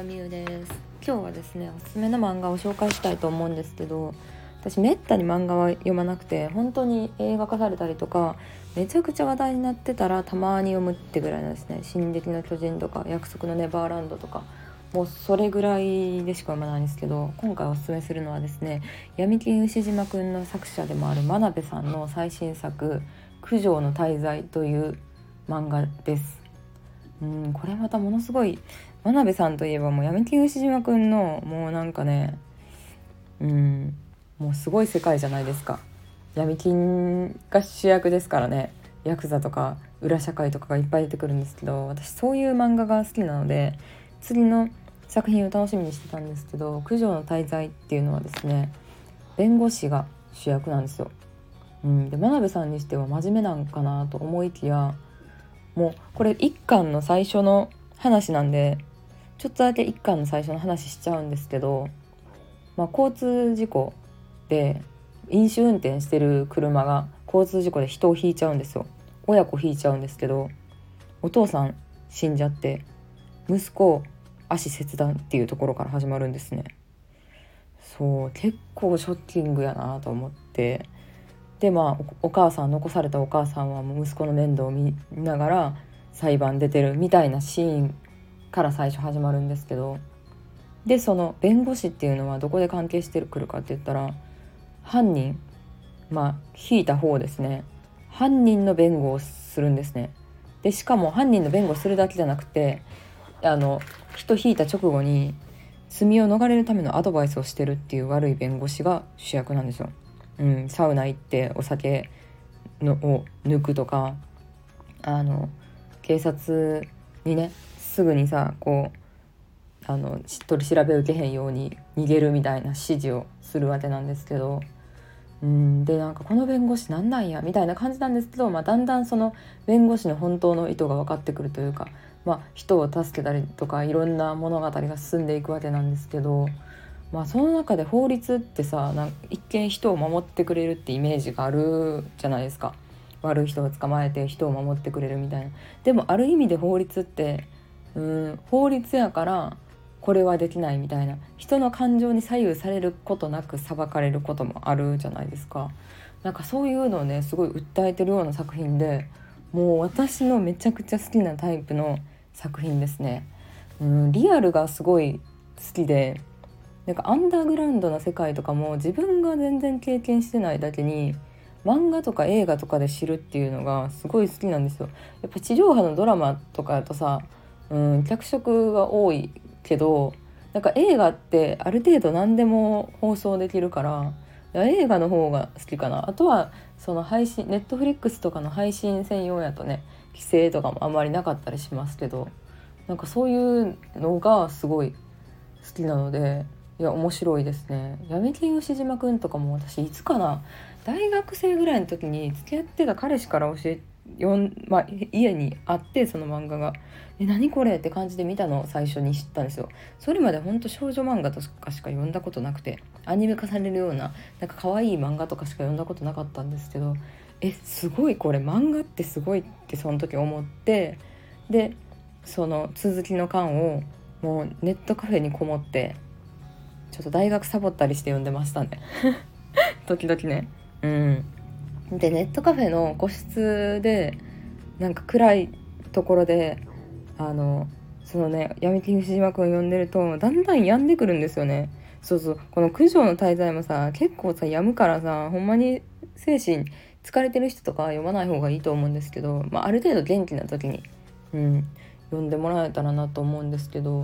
田美優です。今日はですね、おすすめの漫画を紹介したいと思うんですけど、私めったに漫画は読まなくて、本当に映画化されたりとかめちゃくちゃ話題になってたらたまに読むってぐらいなんですね。進撃の巨人とか約束のネバーランドとか、もうそれぐらいでしか読まないんですけど、今回おすすめするのはですね、闇金牛島くんの作者でもある真鍋さんの最新作九条の大罪という漫画です。これまたものすごい、真鍋さんといえばもう闇金牛島くんのもうなんかね、もうすごい世界じゃないですか。闇金が主役ですからね。ヤクザとか裏社会とかがいっぱい出てくるんですけど、私そういう漫画が好きなので次の作品を楽しみにしてたんですけど、九条の大罪っていうのはですね、弁護士が主役なんですよ。で真鍋さんにしては真面目なんかなと思いきや、もうこれ1巻の最初の話なんで、ちょっとだけ1巻の最初の話しちゃうんですけど、交通事故で飲酒運転してる車が交通事故で人をひいちゃうんですよ。親子ひいちゃうんですけど、お父さん死んじゃって息子足切断っていうところから始まるんですね。そう結構ショッキングやなと思って、でお母さん、残されたお母さんはもう息子の面倒を見ながら裁判出てるみたいなシーンから最初始まるんですけど、でその弁護士っていうのはどこで関係してくるかって言ったら、犯人、引いた方ですね、犯人の弁護をするんですね。でしかも犯人の弁護するだけじゃなくて、人引いた直後に罪を逃れるためのアドバイスをしてるっていう悪い弁護士が主役なんですよ。サウナ行ってお酒を抜くとか、警察にねすぐにさ、取り調べ受けへんように逃げるみたいな指示をするわけなんですけど、でなんかこの弁護士なんなんやみたいな感じなんですけど、だんだんその弁護士の本当の意図が分かってくるというか、人を助けたりとかいろんな物語が進んでいくわけなんですけど、その中で法律ってさ、一見人を守ってくれるってイメージがあるじゃないですか。悪い人を捕まえて人を守ってくれるみたいな。でもある意味で法律って法律やからこれはできないみたいな、人の感情に左右されることなく裁かれることもあるじゃないですか。なんかそういうのをねすごい訴えてるような作品で、もう私のめちゃくちゃ好きなタイプの作品ですね。リアルがすごい好きで、なんかアンダーグラウンドな世界とかも自分が全然経験してないだけに漫画とか映画とかで知るっていうのがすごい好きなんですよ。やっぱ地上波のドラマとかだとさ、脚色が多いけど、なんか映画ってある程度何でも放送できるから映画の方が好きかな。あとはその配信、ネットフリックスとかの配信専用やとね、規制とかもあんまりなかったりしますけど、なんかそういうのがすごい好きなので、いや面白いですね。闇金牛島くんとかも私いつかな、大学生ぐらいの時に付き合ってた彼氏から家にあって、その漫画が何これって感じで見たのを最初に知ったんですよ。それまでほんと少女漫画とかしか読んだことなくて、アニメ化されるようななんか可愛い漫画とかしか読んだことなかったんですけど、すごい、これ漫画ってすごいってその時思って、でその続きの巻をもうネットカフェにこもってちょっと大学サボったりして読んでましたね時々ね。でネットカフェの個室でなんか暗いところでそのね闇金牛島くんを読んでるとだんだん病んでくるんですよね。そうそう、この九条の大罪もさ結構さ病むからさ、ほんまに精神疲れてる人とか読まない方がいいと思うんですけど、ある程度元気な時に、読んでもらえたらなと思うんですけど、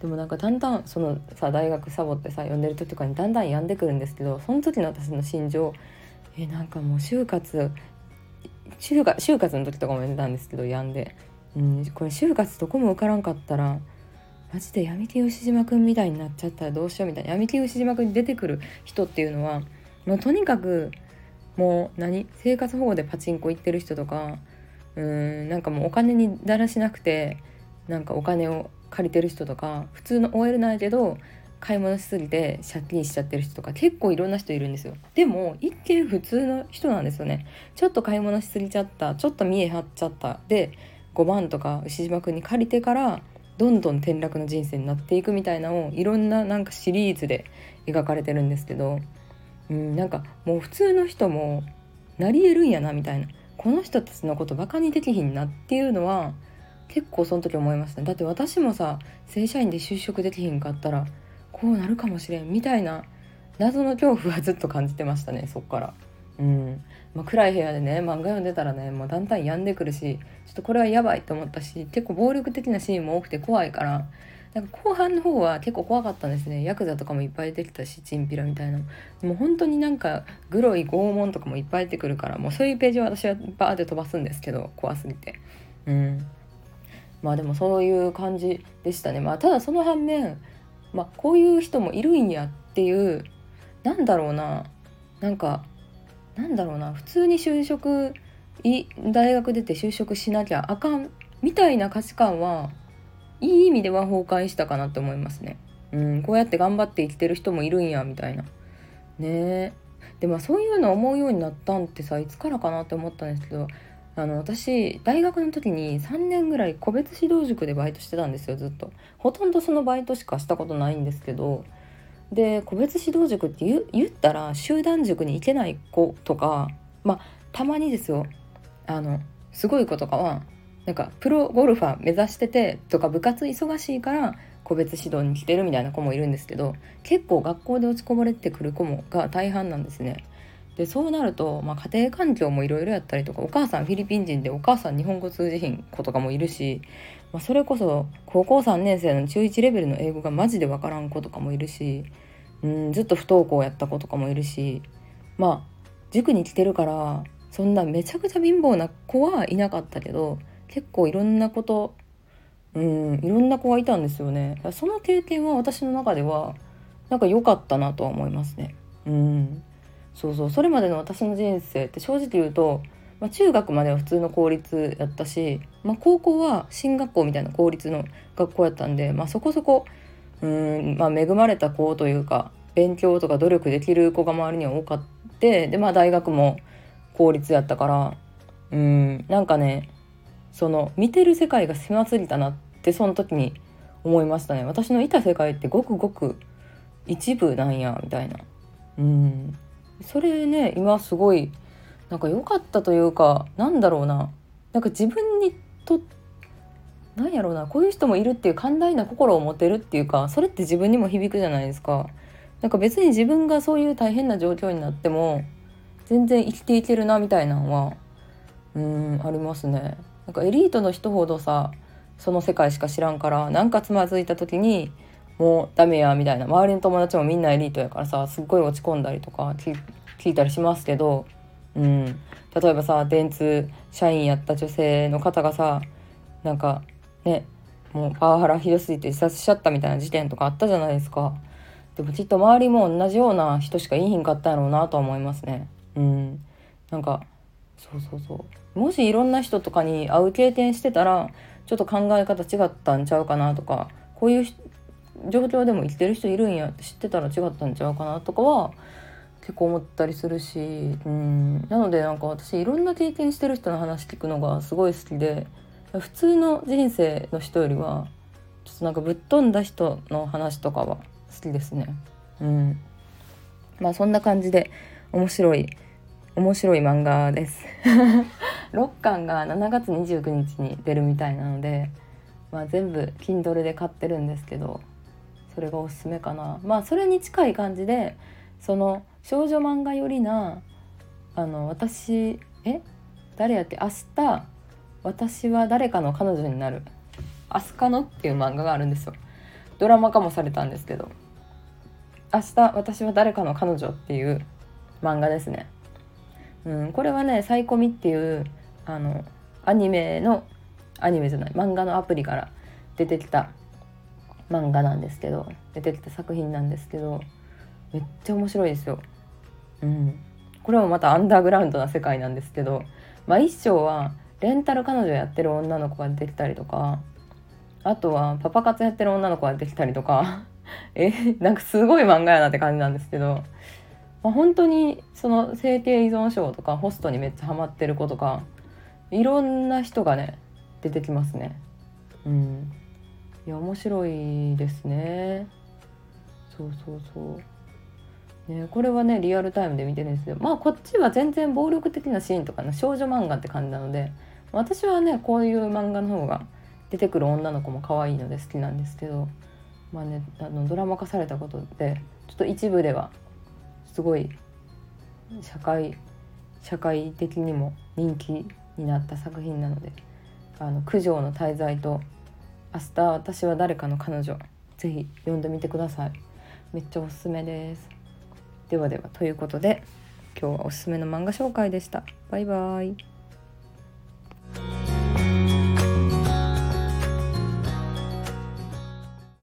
でもなんかだんだんそのさ大学サボってさ読んでる時とかにだんだん病んでくるんですけど、その時の私の心情、なんかもう就活の時とかも読んでたんですけど病んで、これ就活どこも受からんかったらマジで闇金牛島くんみたいになっちゃったらどうしようみたいな。闇金牛島くんに出てくる人っていうのはもうとにかくもう生活保護でパチンコ行ってる人とか、なんかもうお金にだらしなくてなんかお金を借りてる人とか、普通の OL なんやけど買い物しすぎて借金しちゃってる人とか、結構いろんな人いるんですよ。でも一見普通の人なんですよね。ちょっと買い物しすぎちゃった、ちょっと見え張っちゃったで5万とか牛島くんに借りてからどんどん転落の人生になっていくみたいなのをいろんななんかシリーズで描かれてるんですけど、なんかもう普通の人もなり得るんやなみたいな、この人たちのことバカにできひんなっていうのは結構その時思いましたね。だって私もさ、正社員で就職できひんかったらこうなるかもしれんみたいな謎の恐怖はずっと感じてましたね、そっから。暗い部屋でね、漫画読んでたらね、もうだんだん病んでくるし、ちょっとこれはやばいと思ったし、結構暴力的なシーンも多くて怖いから、なんか後半の方は結構怖かったんですね。ヤクザとかもいっぱい出てきたし、チンピラみたいな、もう本当になんかグロい拷問とかもいっぱい出てくるから、もうそういうページは私はバーって飛ばすんですけど、怖すぎて。まあでもそういう感じでしたね。まあただその反面、こういう人もいるんやっていう、なんだろうな、普通に大学出て就職しなきゃあかんみたいな価値観はいい意味では崩壊したかなって思いますね。こうやって頑張って生きてる人もいるんやみたいなね。でもそういうのを思うようになったんってさ、いつからかなって思ったんですけど、私大学の時に3年ぐらい個別指導塾でバイトしてたんですよ、ずっと。ほとんどそのバイトしかしたことないんですけど、で個別指導塾って言ったら集団塾に行けない子とか、たまにですよ、すごい子とかはなんかプロゴルファー目指しててとか、部活忙しいから個別指導に来てるみたいな子もいるんですけど、結構学校で落ちこぼれてくる子もが大半なんですね。でそうなると、家庭環境もいろいろやったりとか、お母さんフィリピン人でお母さん日本語通じひん子とかもいるし、それこそ高校3年生の中1レベルの英語がマジでわからん子とかもいるし、ずっと不登校やった子とかもいるし、塾に来てるからそんなめちゃくちゃ貧乏な子はいなかったけど、結構いろんな子がいたんですよね。その経験は私の中ではなんか良かったなとは思いますね。そうそれまでの私の人生って正直言うと、中学までは普通の公立やったし、高校は進学校みたいな公立の学校やったんで、そこそこ恵まれた子というか、勉強とか努力できる子が周りには多かって、で大学も公立やったから、なんかね、その見てる世界が狭すぎたなってその時に思いましたね。私のいた世界ってごくごく一部なんやみたいな。それね、今すごいなんか良かったというか、なんか自分にとって、こういう人もいるっていう寛大な心を持てるっていうか、それって自分にも響くじゃないですか。なんか別に自分がそういう大変な状況になっても全然生きていけるなみたいなのはありますね。なんかエリートの人ほどさ、その世界しか知らんから、なんかつまずいた時にもうダメやみたいな、周りの友達もみんなエリートやからさ、すっごい落ち込んだりとか聞いたりしますけど、例えばさ、電通社員やった女性の方がさ、なんかね、もうパワハラひどすぎて自殺しちゃったみたいな事件とかあったじゃないですか。でもきっと周りも同じような人しかいいひんかったんやろうなとは思いますね。なんかそうもしいろんな人とかに会う経験してたら、ちょっと考え方違ったんちゃうかなとか、こういう状況でも生きてる人いるんやって知ってたら違ったんちゃうかなとかは結構思ったりするし、なのでなんか私いろんな経験してる人の話聞くのがすごい好きで、普通の人生の人よりはちょっとなんかぶっ飛んだ人の話とかは好きですね。そんな感じで面白い漫画です6巻が7月29日に出るみたいなので、全部 Kindle で買ってるんですけど、それがおすすめかな。それに近い感じで、その少女漫画よりな、私は誰かの彼女になる、アスカノっていう漫画があるんですよ。ドラマ化もされたんですけど、明日私は誰かの彼女っていう漫画ですね。これはね、サイコミっていう漫画のアプリから出てきた作品なんですけど、めっちゃ面白いですよ。これもまたアンダーグラウンドな世界なんですけど、一章はレンタル彼女やってる女の子ができたりとか、あとはパパ活やってる女の子ができたりとかなんかすごい漫画やなって感じなんですけど、本当にその整形依存症とかホストにめっちゃハマってる子とか、いろんな人がね出てきますね。いや面白いですね。そうね、これはねリアルタイムで見てるんですけど、まあこっちは全然暴力的なシーンとかの少女漫画って感じなので、私はねこういう漫画の方が出てくる女の子も可愛いので好きなんですけど、まあね、ドラマ化されたことでちょっと一部ではすごい社会的にも人気になった作品なので、九条の大罪と明日私は誰かの彼女、ぜひ読んでみてください。めっちゃおすすめです。ではということで今日はおすすめの漫画紹介でした。バイバイ。